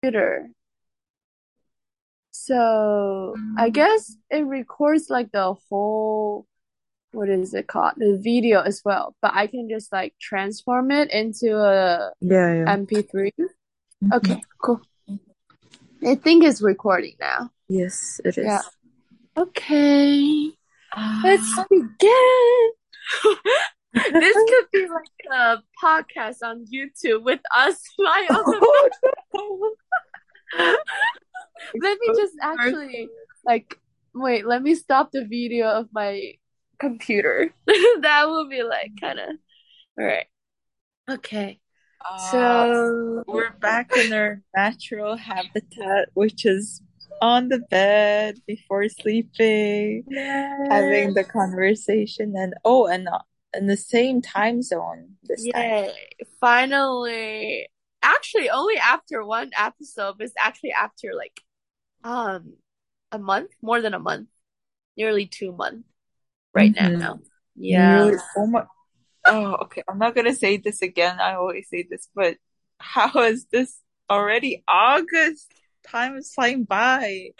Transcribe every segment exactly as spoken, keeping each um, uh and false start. computer. So I guess it records like the whole, what is it called? The video as well. But I can just like transform it into a yeah, yeah. M P three. Okay, cool. I think it's recording now. Yes, it is. Yeah. Okay. Uh, Let's begin. This could be like a podcast on YouTube with us. Like, oh, no. Let me just actually like wait. Let me stop the video of my computer. That will be like kind of all right. Okay, uh, so we're back in our natural habitat, which is on the bed before sleeping, yes. having the conversation, and oh, and uh, in the same time zone this Yay. time. Finally. Actually, only after one episode, but it's actually after like um a month, more than a month, nearly two months right mm-hmm. now. Yeah. Nearly, oh, my, oh, okay. I'm not gonna say this again. I always say this, but how is this already August? Time is flying by.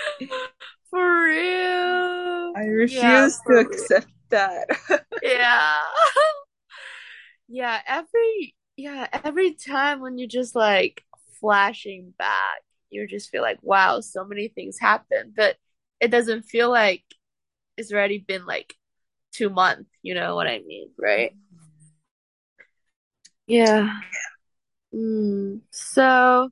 For real. I refuse yeah, to real. accept that. yeah. yeah. Every. Yeah, every time when you're just like flashing back, you just feel like, wow, so many things happened. But it doesn't feel like it's already been like two months. You know what I mean, right? Yeah. Mm. So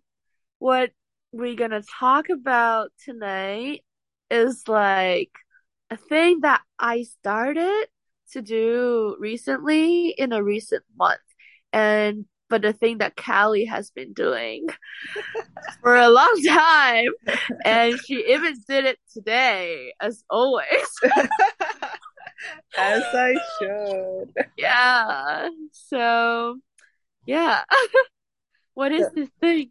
what we're going to talk about tonight is like a thing that I started to do recently in a recent month. And but the thing that Callie has been doing for a long time, and she even did it today, as always, as I should. Yeah. So, yeah. What is this thing?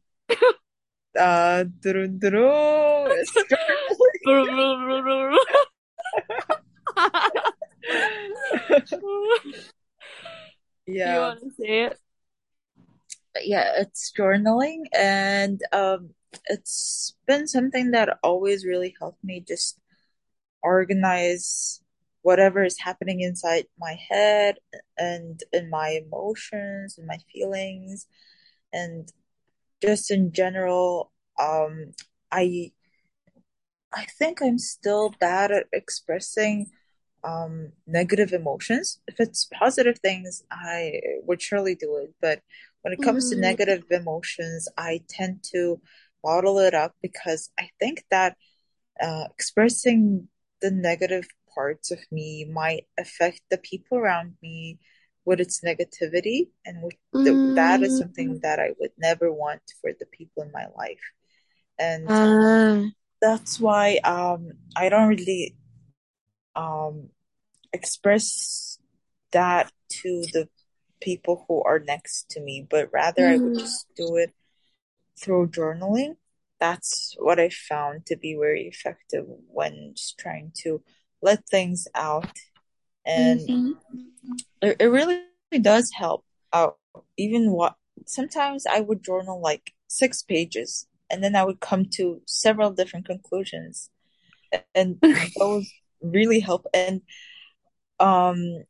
uh, doo doo. Yeah. You want to say it? Yeah, it's journaling, and um, it's been something that always really helped me just organize whatever is happening inside my head and in my emotions and my feelings, and just in general. Um, I I think I'm still bad at expressing Um, negative emotions. If it's positive things, I would surely do it. But when it comes mm-hmm. to negative emotions, I tend to bottle it up because I think that uh, expressing the negative parts of me might affect the people around me with its negativity. And with the, mm-hmm. that is something that I would never want for the people in my life. And uh. that's why um, I don't really um express that to the people who are next to me, but rather mm. I would just do it through journaling. That's what I found to be very effective when just trying to let things out, and mm-hmm. it, it really does help out. Even what sometimes I would journal like six pages, and then I would come to several different conclusions, and those really help. And um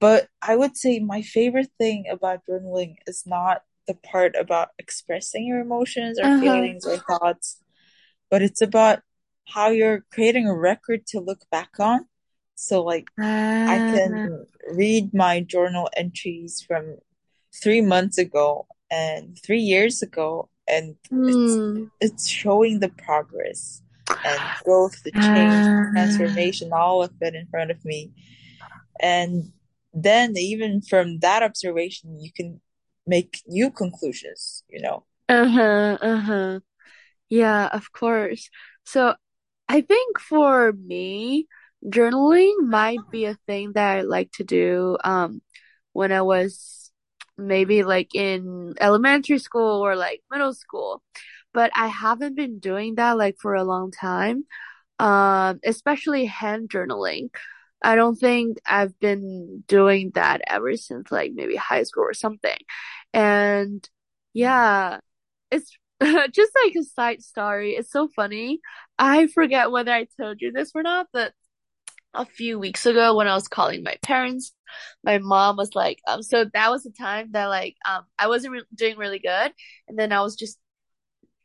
but I would say my favorite thing about journaling is not the part about expressing your emotions or uh-huh. feelings or thoughts, but it's about how you're creating a record to look back on. So like uh-huh. I can read my journal entries from three months ago and three years ago, and mm. it's, it's showing the progress and growth, the change, the transformation, all of it in front of me. And then even from that observation, you can make new conclusions, you know? Uh-huh, uh-huh. Yeah, of course. So I think for me, journaling might be a thing that I like to do um, when I was maybe like in elementary school or like middle school. But I haven't been doing that like for a long time, um, especially hand journaling. I don't think I've been doing that ever since like maybe high school or something. And yeah, it's Just like a side story. It's so funny. I forget whether I told you this or not, but a few weeks ago when I was calling my parents, my mom was like, um, so that was the time that like, um, I wasn't re- doing really good. And then I was just,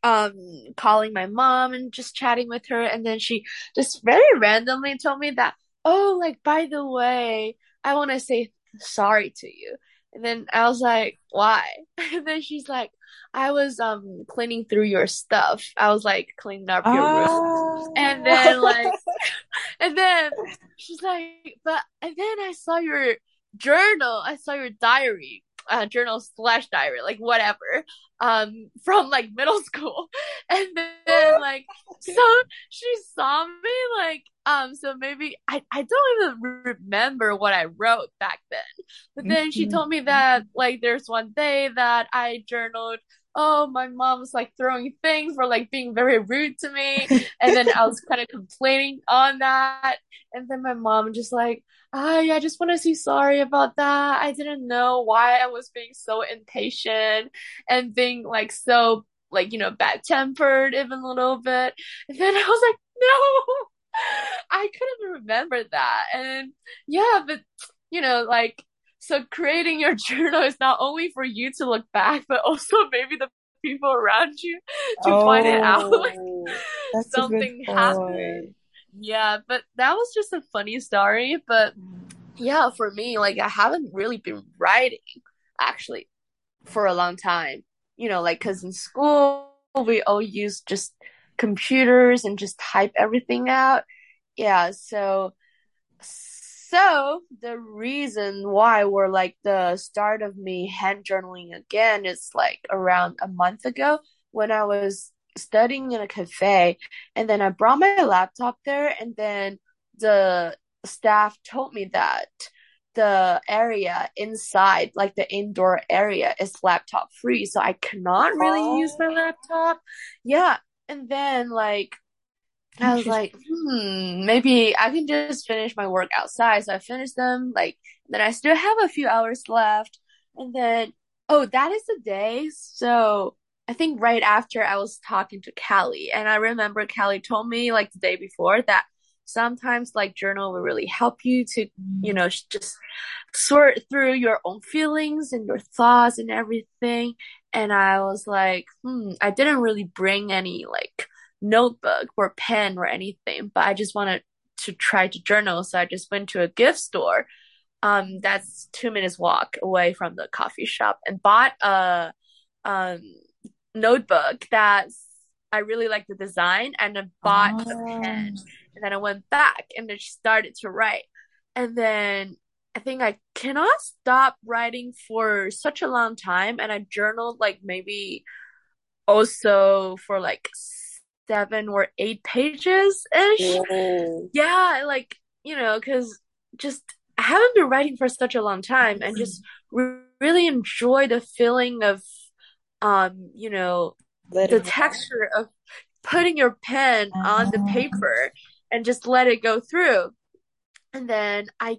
um, calling my mom and just chatting with her. And then she just very randomly told me that, oh, like, by the way, I want to say sorry to you. And then I was like, why? And then she's like, I was um cleaning through your stuff. I was like cleaning up your oh. room. And then like and then she's like, but and then I saw your journal. I saw your diary. Uh, journal slash diary, like whatever, um, from like middle school. And then like, so she saw me like, um, so maybe I, I don't even remember what I wrote back then, but then she told me that like, there's one day that I journaled, oh, my mom was like throwing things for like being very rude to me. And then I was kind of complaining on that. And then my mom just like, oh, yeah, I just want to say sorry about that. I didn't know why I was being so impatient and being like so like, you know, bad tempered even a little bit. And then I was like, no, I couldn't remember that. And yeah, but you know, like, so creating your journal is not only for you to look back, but also maybe the people around you to oh, find it out like something happened. Yeah, but that was just a funny story. But yeah, for me, like I haven't really been writing actually for a long time. You know, like because in school we all use just computers and just type everything out. Yeah, so. So the reason why we're like the start of me hand journaling again is like around a month ago when I was studying in a cafe, and then I brought my laptop there, and then the staff told me that the area inside, like the indoor area, is laptop free, so I cannot really oh. use my laptop. Yeah, and then like I was like, hmm, maybe I can just finish my work outside. So I finished them. Like, then I still have a few hours left. And then, oh, that is the day. So I think right after I was talking to Callie, and I remember Callie told me like the day before that sometimes like journal will really help you to, you know, just sort through your own feelings and your thoughts and everything. And I was like, hmm, I didn't really bring any like notebook or pen or anything, but I just wanted to try to journal, so I just went to a gift store um that's two minutes walk away from the coffee shop and bought a um notebook that I really like the design, and I bought oh. a pen, and then I went back and I started to write. And then I think I cannot stop writing for such a long time, and I journaled like maybe also for like seven or eight pages ish. Yeah, like, you know, because just I haven't been writing for such a long time, and just re- really enjoy the feeling of um you know, literally, the texture of putting your pen on the paper and just let it go through. And then I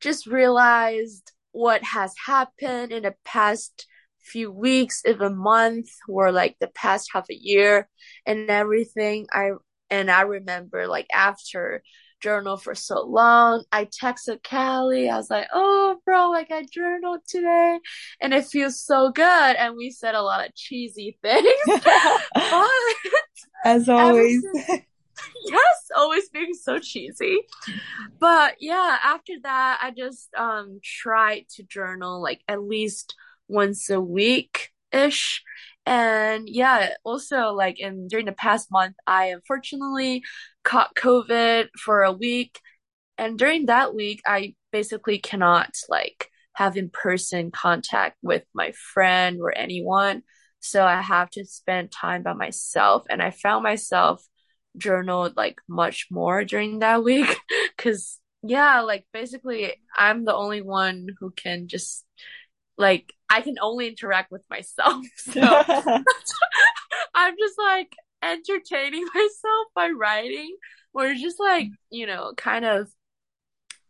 just realized what has happened in the past few weeks, if a month, or like the past half a year and everything. I and I remember like after journal for so long, I texted Callie. I was like, oh bro, like I journaled today and it feels so good, and we said a lot of cheesy things. But as always, since, yes, always being so cheesy. But yeah, after that I just um tried to journal like at least once a week ish. And yeah, also like in during the past month, I unfortunately caught COVID for a week, and during that week I basically cannot like have in-person contact with my friend or anyone, so I have to spend time by myself. And I found myself journaled like much more during that week, because yeah, like basically I'm the only one who can just like, I can only interact with myself. So I'm just like entertaining myself by writing, or just like, you know, kind of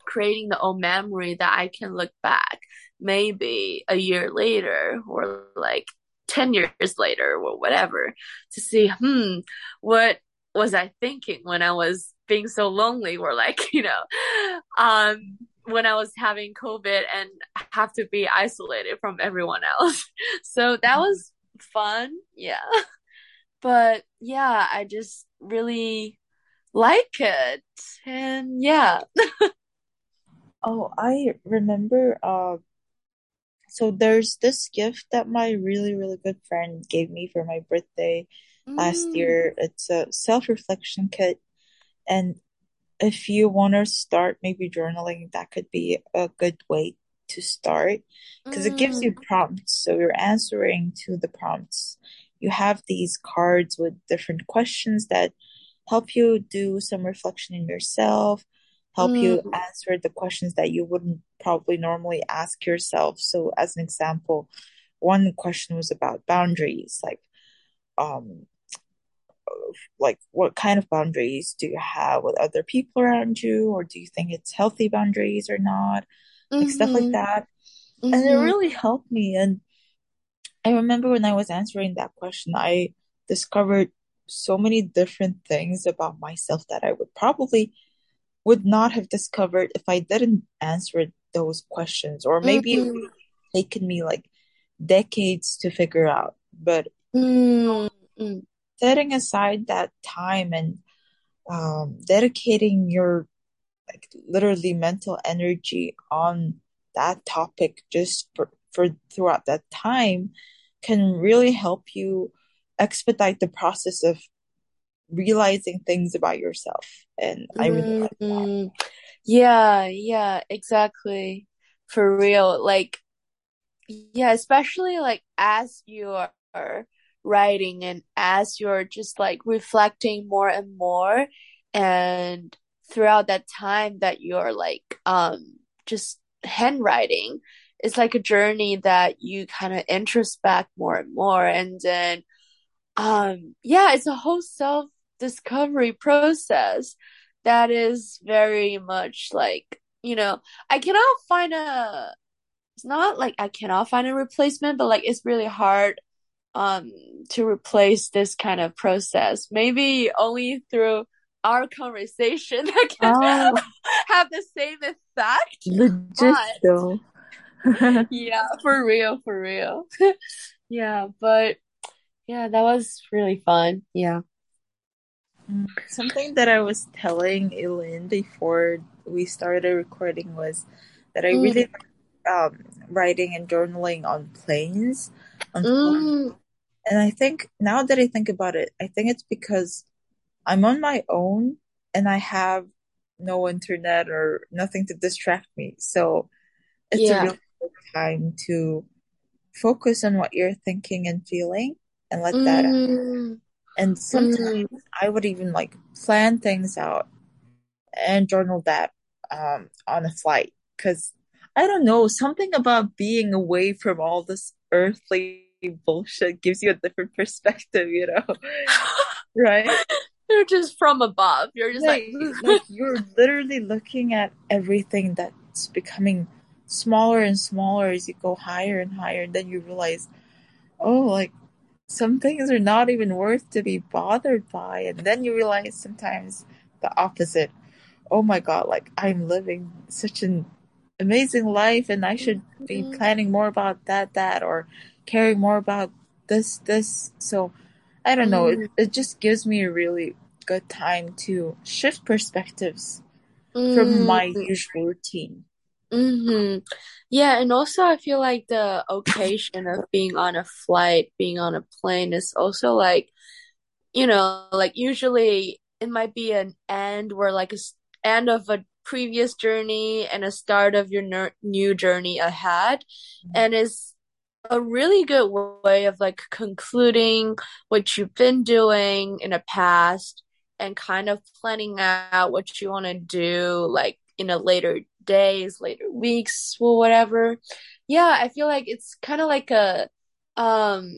creating the old memory that I can look back maybe a year later, or like ten years later or whatever to see, hmm, what was I thinking when I was being so lonely, or like, you know, um, when I was having COVID and have to be isolated from everyone else. So that was fun. Yeah. But yeah, I just really like it. And yeah. Oh, I remember, uh, so there's this gift that my really, really good friend gave me for my birthday mm. last year. It's a self-reflection kit. And if you want to start maybe journaling, that could be a good way to start, because mm. it gives you prompts. So you're answering to the prompts. You have these cards with different questions that help you do some reflection in yourself, help mm. you answer the questions that you wouldn't probably normally ask yourself. So as an example, one question was about boundaries, like, um, like what kind of boundaries do you have with other people around you, or do you think it's healthy boundaries or not, like mm-hmm. stuff like that. Mm-hmm. And it really helped me. And I remember when I was answering that question, I discovered so many different things about myself that I would probably would not have discovered if I didn't answer those questions, or maybe mm-hmm. it would have taken me like decades to figure out. But mm-hmm. setting aside that time and um, dedicating your like literally mental energy on that topic just for, for throughout that time can really help you expedite the process of realizing things about yourself. And I really like that. Yeah, yeah, exactly. For real. Like, yeah, especially like as you are writing and as you're just like reflecting more and more, and throughout that time that you're like um just handwriting, it's like a journey that you kind of introspect more and more, and then um yeah it's a whole self-discovery process that is very much like, you know, I cannot find a it's not like I cannot find a replacement, but like it's really hard um to replace this kind of process. Maybe only through our conversation that can oh. have the same effect. Legit though. Yeah, for real, for real. Yeah, but yeah, that was really fun. Yeah. Something that I was telling Eileen before we started recording was that I mm. really like um writing and journaling on planes. Mm. And I think now that I think about it, I think it's because I'm on my own and I have no internet or nothing to distract me. So it's yeah. a really good time to focus on what you're thinking and feeling and let mm. that out. And sometimes mm. I would even like plan things out and journal that um, on a flight, because I don't know, something about being away from all this earthly bullshit gives you a different perspective, you know? Right? You're just from above. You're just like, like, like you're literally looking at everything that's becoming smaller and smaller as you go higher and higher. And then you realize, oh, like some things are not even worth to be bothered by. And then you realize sometimes the opposite. Oh my God, like I'm living such an amazing life, and I should be planning more about that that or caring more about this this so I don't know, mm. it, it just gives me a really good time to shift perspectives mm. from my usual routine. Mm-hmm. Yeah, and also I feel like the occasion of being on a flight, being on a plane is also like, you know, like usually it might be an end where like a end of a previous journey and a start of your ner- new journey ahead, and it's a really good way of like concluding what you've been doing in the past and kind of planning out what you want to do like in a later days, later weeks or whatever. Yeah, I feel like it's kind of like a um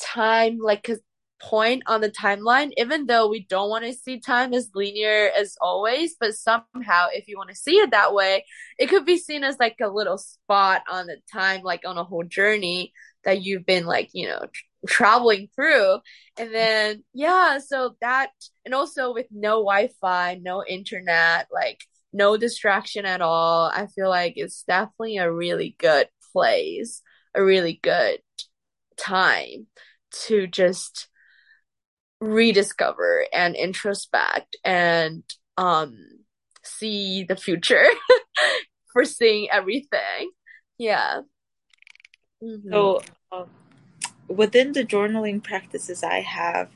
time, like a point on the timeline, even though we don't want to see time as linear as always, but somehow if you want to see it that way, it could be seen as like a little spot on the time, like on a whole journey that you've been like, you know, traveling through. And then, yeah, so that, and also with no Wi-Fi, no internet, like no distraction at all, I feel like it's definitely a really good place, a really good time to just rediscover and introspect and um see the future for seeing everything. Yeah. Mm-hmm. So um, within the journaling practices I have,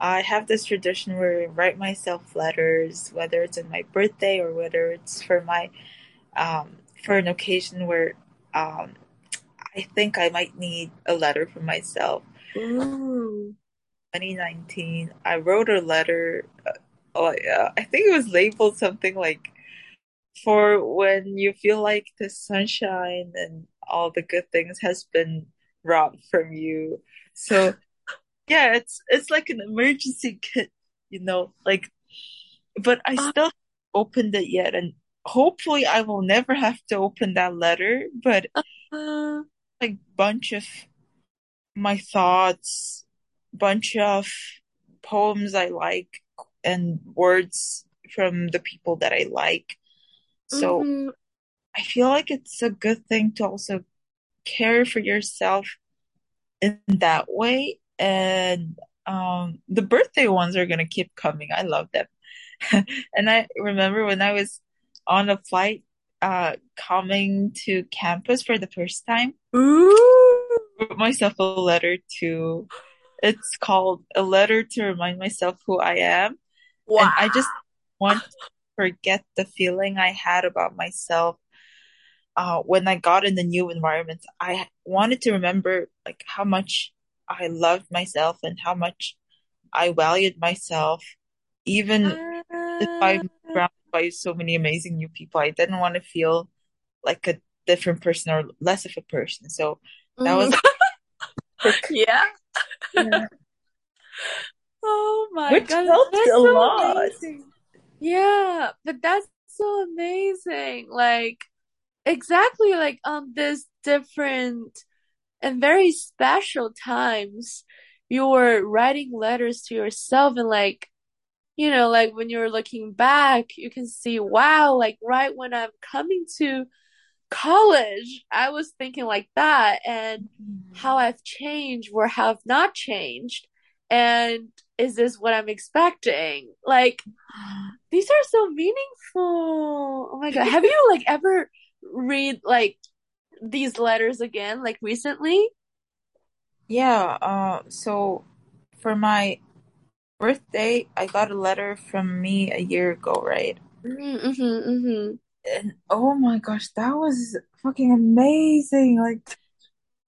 I have this tradition where I write myself letters, whether it's in my birthday or whether it's for my um, for an occasion where um, I think I might need a letter for myself. Ooh. twenty nineteen, I wrote a letter. Uh, oh, yeah, I think it was labeled something like, "For when you feel like the sunshine and all the good things has been robbed from you." So yeah, it's it's like an emergency kit, you know, like, but I still haven't opened it yet, and hopefully I will never have to open that letter, but uh, like bunch of my thoughts, bunch of poems I like, and words from the people that I like. So mm-hmm. I feel like it's a good thing to also care for yourself in that way. And um, the birthday ones are going to keep coming. I love them. And I remember when I was on a flight uh, coming to campus for the first time, Ooh. I wrote myself a letter to, it's called A Letter to Remind Myself Who I Am. Wow. And I just want to forget the feeling I had about myself uh, when I got in the new environment. I wanted to remember like how much I loved myself and how much I valued myself, even uh... if I'm surrounded by so many amazing new people. I didn't want to feel like a different person or less of a person. So that mm-hmm. was yeah. yeah. Oh my Which god, helped that's a so lot. Amazing. Yeah, but that's so amazing. Like, exactly, like on these different and very special times, you were writing letters to yourself, and like, you know, like when you're looking back, you can see, wow, like right when I'm coming to college, I was thinking like that, and mm-hmm. how I've changed or have not changed, and is this what I'm expecting? Like, these are so meaningful. Oh my god. Have you like ever read like these letters again, like recently? Yeah. Uh, so for my birthday, I got a letter from me a year ago, right? Mm-hmm, mm-hmm. And oh my gosh, that was fucking amazing. Like,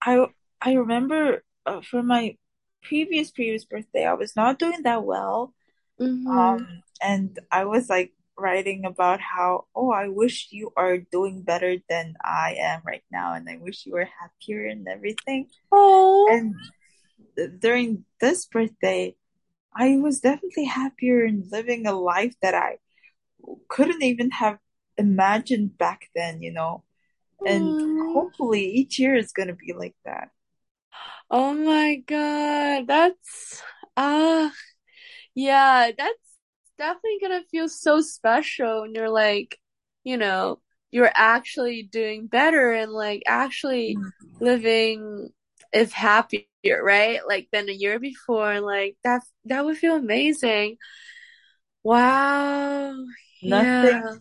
I I remember uh, for my previous previous birthday, I was not doing that well, mm-hmm. um and I was like writing about how, oh, I wish you are doing better than I am right now, and I wish you were happier and everything. Oh. And th- during this birthday, I was definitely happier and living a life that I couldn't even have imagined back then, you know. And mm. hopefully each year is going to be like that. Oh my god, that's ah, uh, yeah, that's definitely gonna feel so special when you're like, you know, you're actually doing better and like actually living is happier, right? Like than a year before, and like that that would feel amazing. Wow, nothing. Yeah.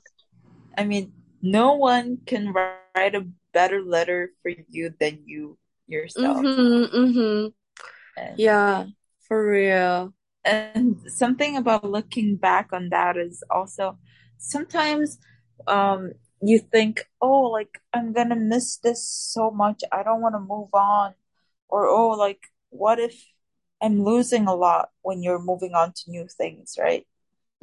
I mean, no one can write a better letter for you than you yourself. Mm-hmm, mm-hmm. And, yeah, for real. And something about looking back on that is also sometimes um you think, oh, like I'm gonna miss this so much, I don't want to move on, or oh, like what if I'm losing a lot when you're moving on to new things, right?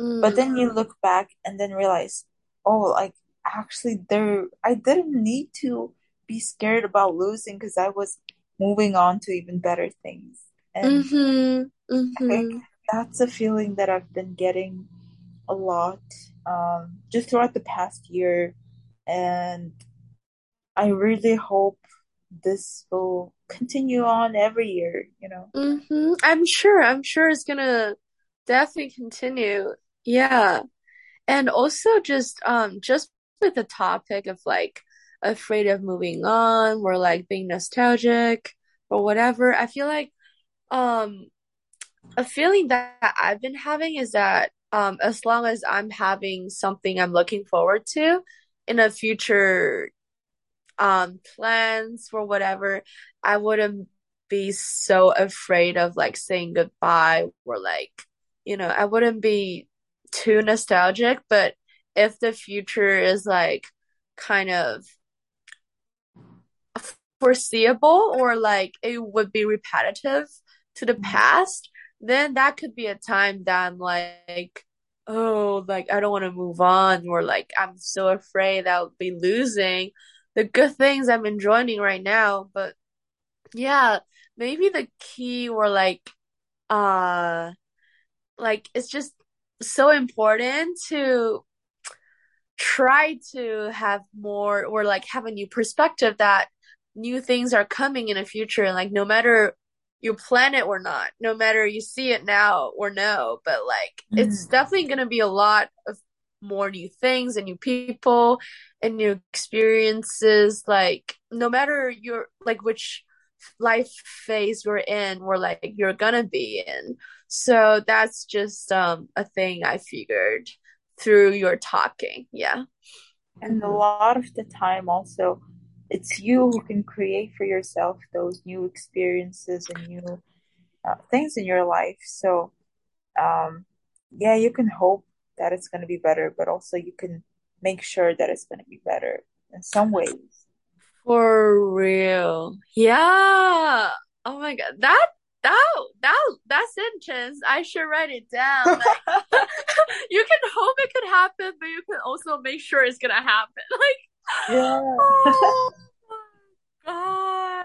Mm. But then you look back and then realize, oh, like actually there I didn't need to be scared about losing because I was moving on to even better things. And mm-hmm, mm-hmm. I think that's a feeling that I've been getting a lot um, just throughout the past year. And I really hope this will continue on every year, you know. Mm-hmm. I'm sure. I'm sure it's gonna definitely continue. Yeah, and also just um just with the topic of like afraid of moving on or like being nostalgic or whatever. I feel like um a feeling that I've been having is that um as long as I'm having something I'm looking forward to in a future um plans for whatever, I wouldn't be so afraid of like saying goodbye or like, you know, I wouldn't be too nostalgic. But if the future is like kind of foreseeable or like it would be repetitive to the past, then that could be a time that I'm like, oh, like I don't want to move on, or like I'm so afraid I'll be losing the good things I'm enjoying right now. But yeah, maybe the key or like uh like it's just so important to try to have more or like have a new perspective that new things are coming in the future, and like no matter you plan it or not, no matter you see it now or no, but like mm. it's definitely going to be a lot of more new things and new people and new experiences, like no matter your like which life phase you're in or like you're gonna be in. So that's just um a thing I figured through your talking. Yeah, and a lot of the time also it's you who can create for yourself those new experiences and new uh, things in your life. So um yeah, you can hope that it's going to be better, but also you can make sure that it's going to be better in some ways. For real. Yeah. Oh my God. That, that, that, that sentence, I should write it down. Like, you can hope it could happen, but you can also make sure it's going to happen. Like, yeah. Oh my God.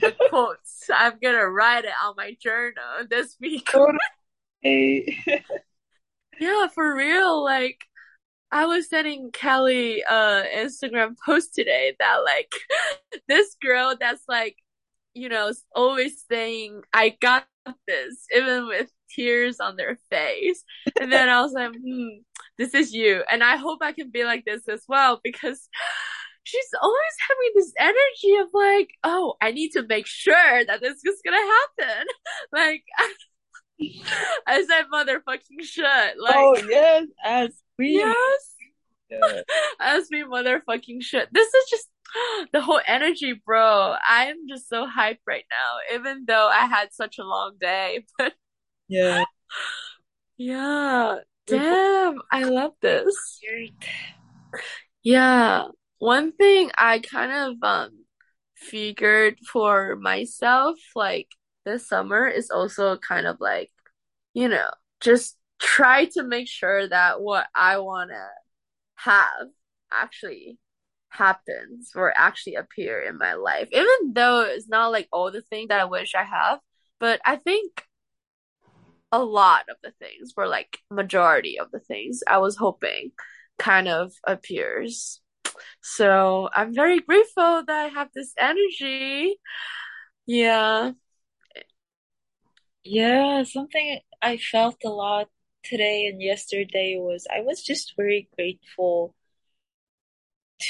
The quotes. I'm going to write it on my journal this week. Yeah, for real. Like, I was sending Kelly uh Instagram post today that like this girl that's like, you know, always saying I got this even with tears on their face, and then I was like, hmm, this is you, and I hope I can be like this as well, because she's always having this energy of like, oh, I need to make sure that this is gonna happen. Like, I said motherfucking shit. Like, oh yes, as we yes, yeah. As we motherfucking shit. This is just the whole energy, bro. I am just so hyped right now, even though I had such a long day. But yeah, yeah, damn, I love this. Yeah, one thing I kind of um figured for myself, like, this summer is also kind of like, you know, just try to make sure that what I want to have actually happens or actually appear in my life, even though it's not like all the things that I wish I have, but I think a lot of the things, or like majority of the things I was hoping kind of appears. So I'm very grateful that I have this energy. Yeah. Yeah, something I felt a lot today and yesterday was I was just very grateful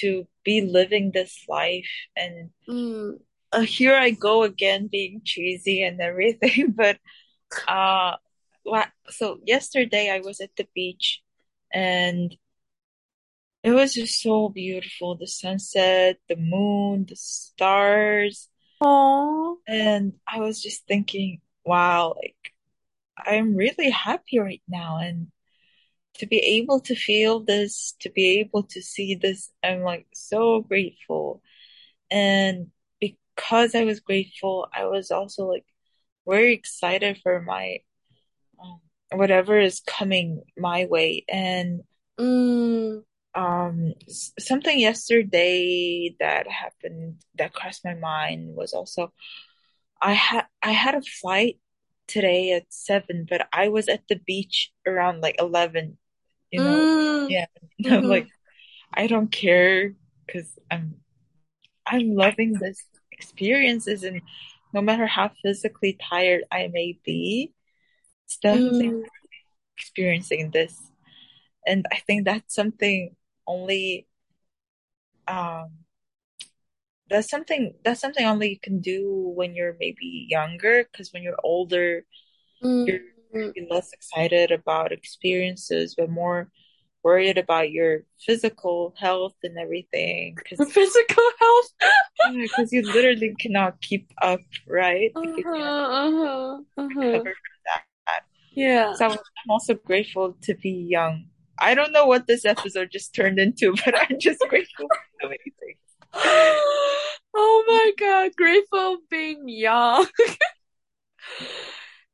to be living this life. And mm. uh, here I go again being cheesy and everything. But uh, so yesterday I was at the beach and it was just so beautiful. The sunset, the moon, the stars. Aww. And I was just thinking, wow, like I'm really happy right now, and to be able to feel this, to be able to see this, I'm like so grateful. And because I was grateful, I was also like very excited for my um, whatever is coming my way. And mm. um something yesterday that happened that crossed my mind was also I had I had a flight today at seven, but I was at the beach around like eleven. You know, mm. yeah. Mm-hmm. I'm like, I don't care because I'm I'm loving this experiences, and no matter how physically tired I may be, still mm. experiencing this. And I think that's something only um that's something that's something only you can do when you're maybe younger, because when you're older mm. you're maybe less excited about experiences but more worried about your physical health and everything. Cause, physical health? Because you literally cannot keep up, right? Uh-huh, you uh-huh, uh-huh. Recover from that. Yeah. So I'm also grateful to be young. I don't know what this episode just turned into, but I'm just grateful for so many things. Oh my God, grateful being young.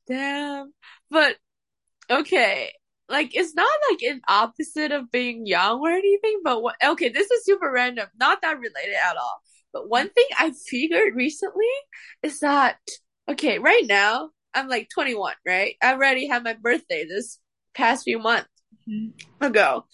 Damn. But, okay. Like, it's not like an opposite of being young or anything, but what, okay, this is super random, not that related at all. But one thing I figured recently is that, okay, right now, I'm like twenty-one, right? I already had my birthday this past few months mm-hmm. ago.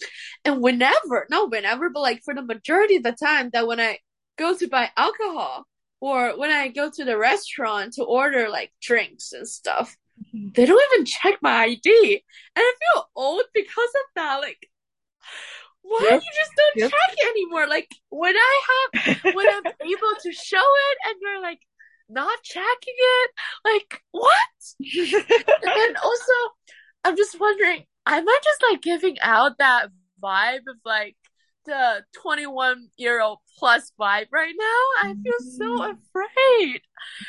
And whenever, no, whenever, but like for the majority of the time that when I go to buy alcohol or when I go to the restaurant to order like drinks and stuff, they don't even check my I D. And I feel old because of that. Like, why yep. you just don't yep. check it anymore? Like, when I have, when I'm able to show it and you're like, not checking it? Like, what? And then also, I'm just wondering, am I just like giving out that vibe of like the twenty-one year old plus vibe right now? I feel so afraid.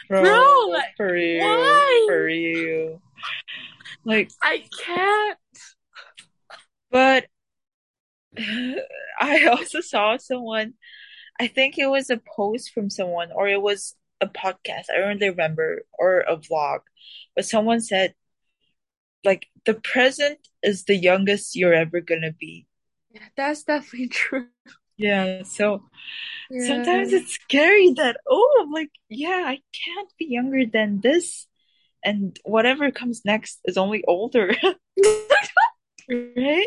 Bro, Bro like, for real, why? For real. Like, I can't. But I also saw someone, I think it was a post from someone, or it was a podcast, I don't really remember, or a vlog, but someone said, like, the present is the youngest you're ever gonna be. Yeah, that's definitely true. Yeah, so yeah. sometimes it's scary that, oh, I'm like, yeah, I can't be younger than this. And whatever comes next is only older. Right?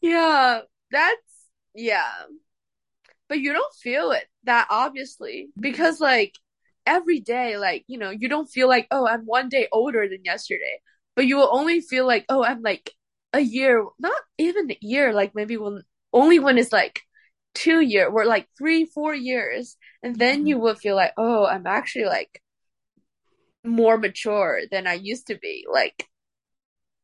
Yeah, that's, yeah. But you don't feel it that obviously, because like every day, like, you know, you don't feel like, oh, I'm one day older than yesterday. But you will only feel like, oh, I'm like, a year, not even a year, like maybe when only when it's like two year or like three, four years, and then you will feel like, oh, I'm actually like more mature than I used to be like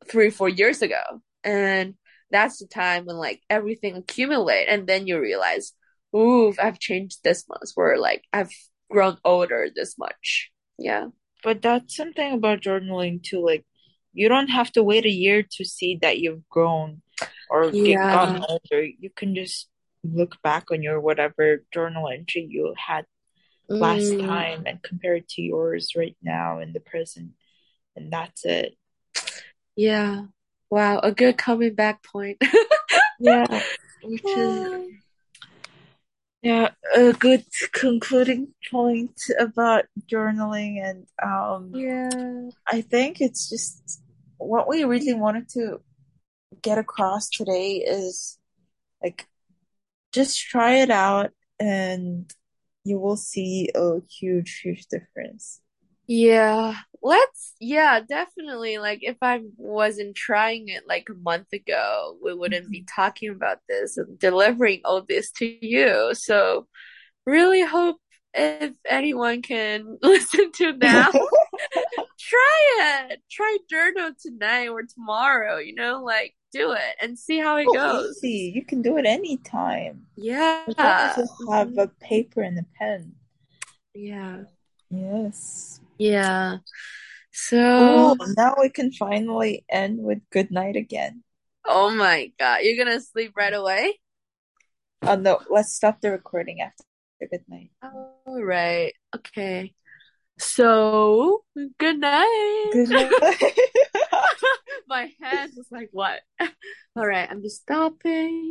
three, four years ago. And that's the time when like everything accumulates, and then you realize, ooh, I've changed this much, or like I've grown older this much. Yeah. But that's something about journaling too, like you don't have to wait a year to see that you've grown or yeah. gotten older. You can just look back on your whatever journal entry you had last mm. time and compare it to yours right now in the present. And that's it. Yeah. Wow. A good coming back point. Yeah. Which is yeah, a good concluding point about journaling. And um, yeah. I think it's just, what we really wanted to get across today is like, just try it out and you will see a huge, huge difference. Yeah, let's, yeah, definitely. Like, if I wasn't trying it like a month ago, we wouldn't mm-hmm. be talking about this and delivering all this to you. So really hope if anyone can listen to now, try it. Try journal tonight or tomorrow, you know, like do it and see how it oh, goes. Easy. You can do it anytime. Yeah. You just have a paper and a pen. Yeah. Yes. Yeah. So ooh, now we can finally end with good night again. Oh my God. You're going to sleep right away? Oh no, let's stop the recording after. Good night. All right. Okay. So, good night. Good night. My hand was like, what? All right. I'm just stopping.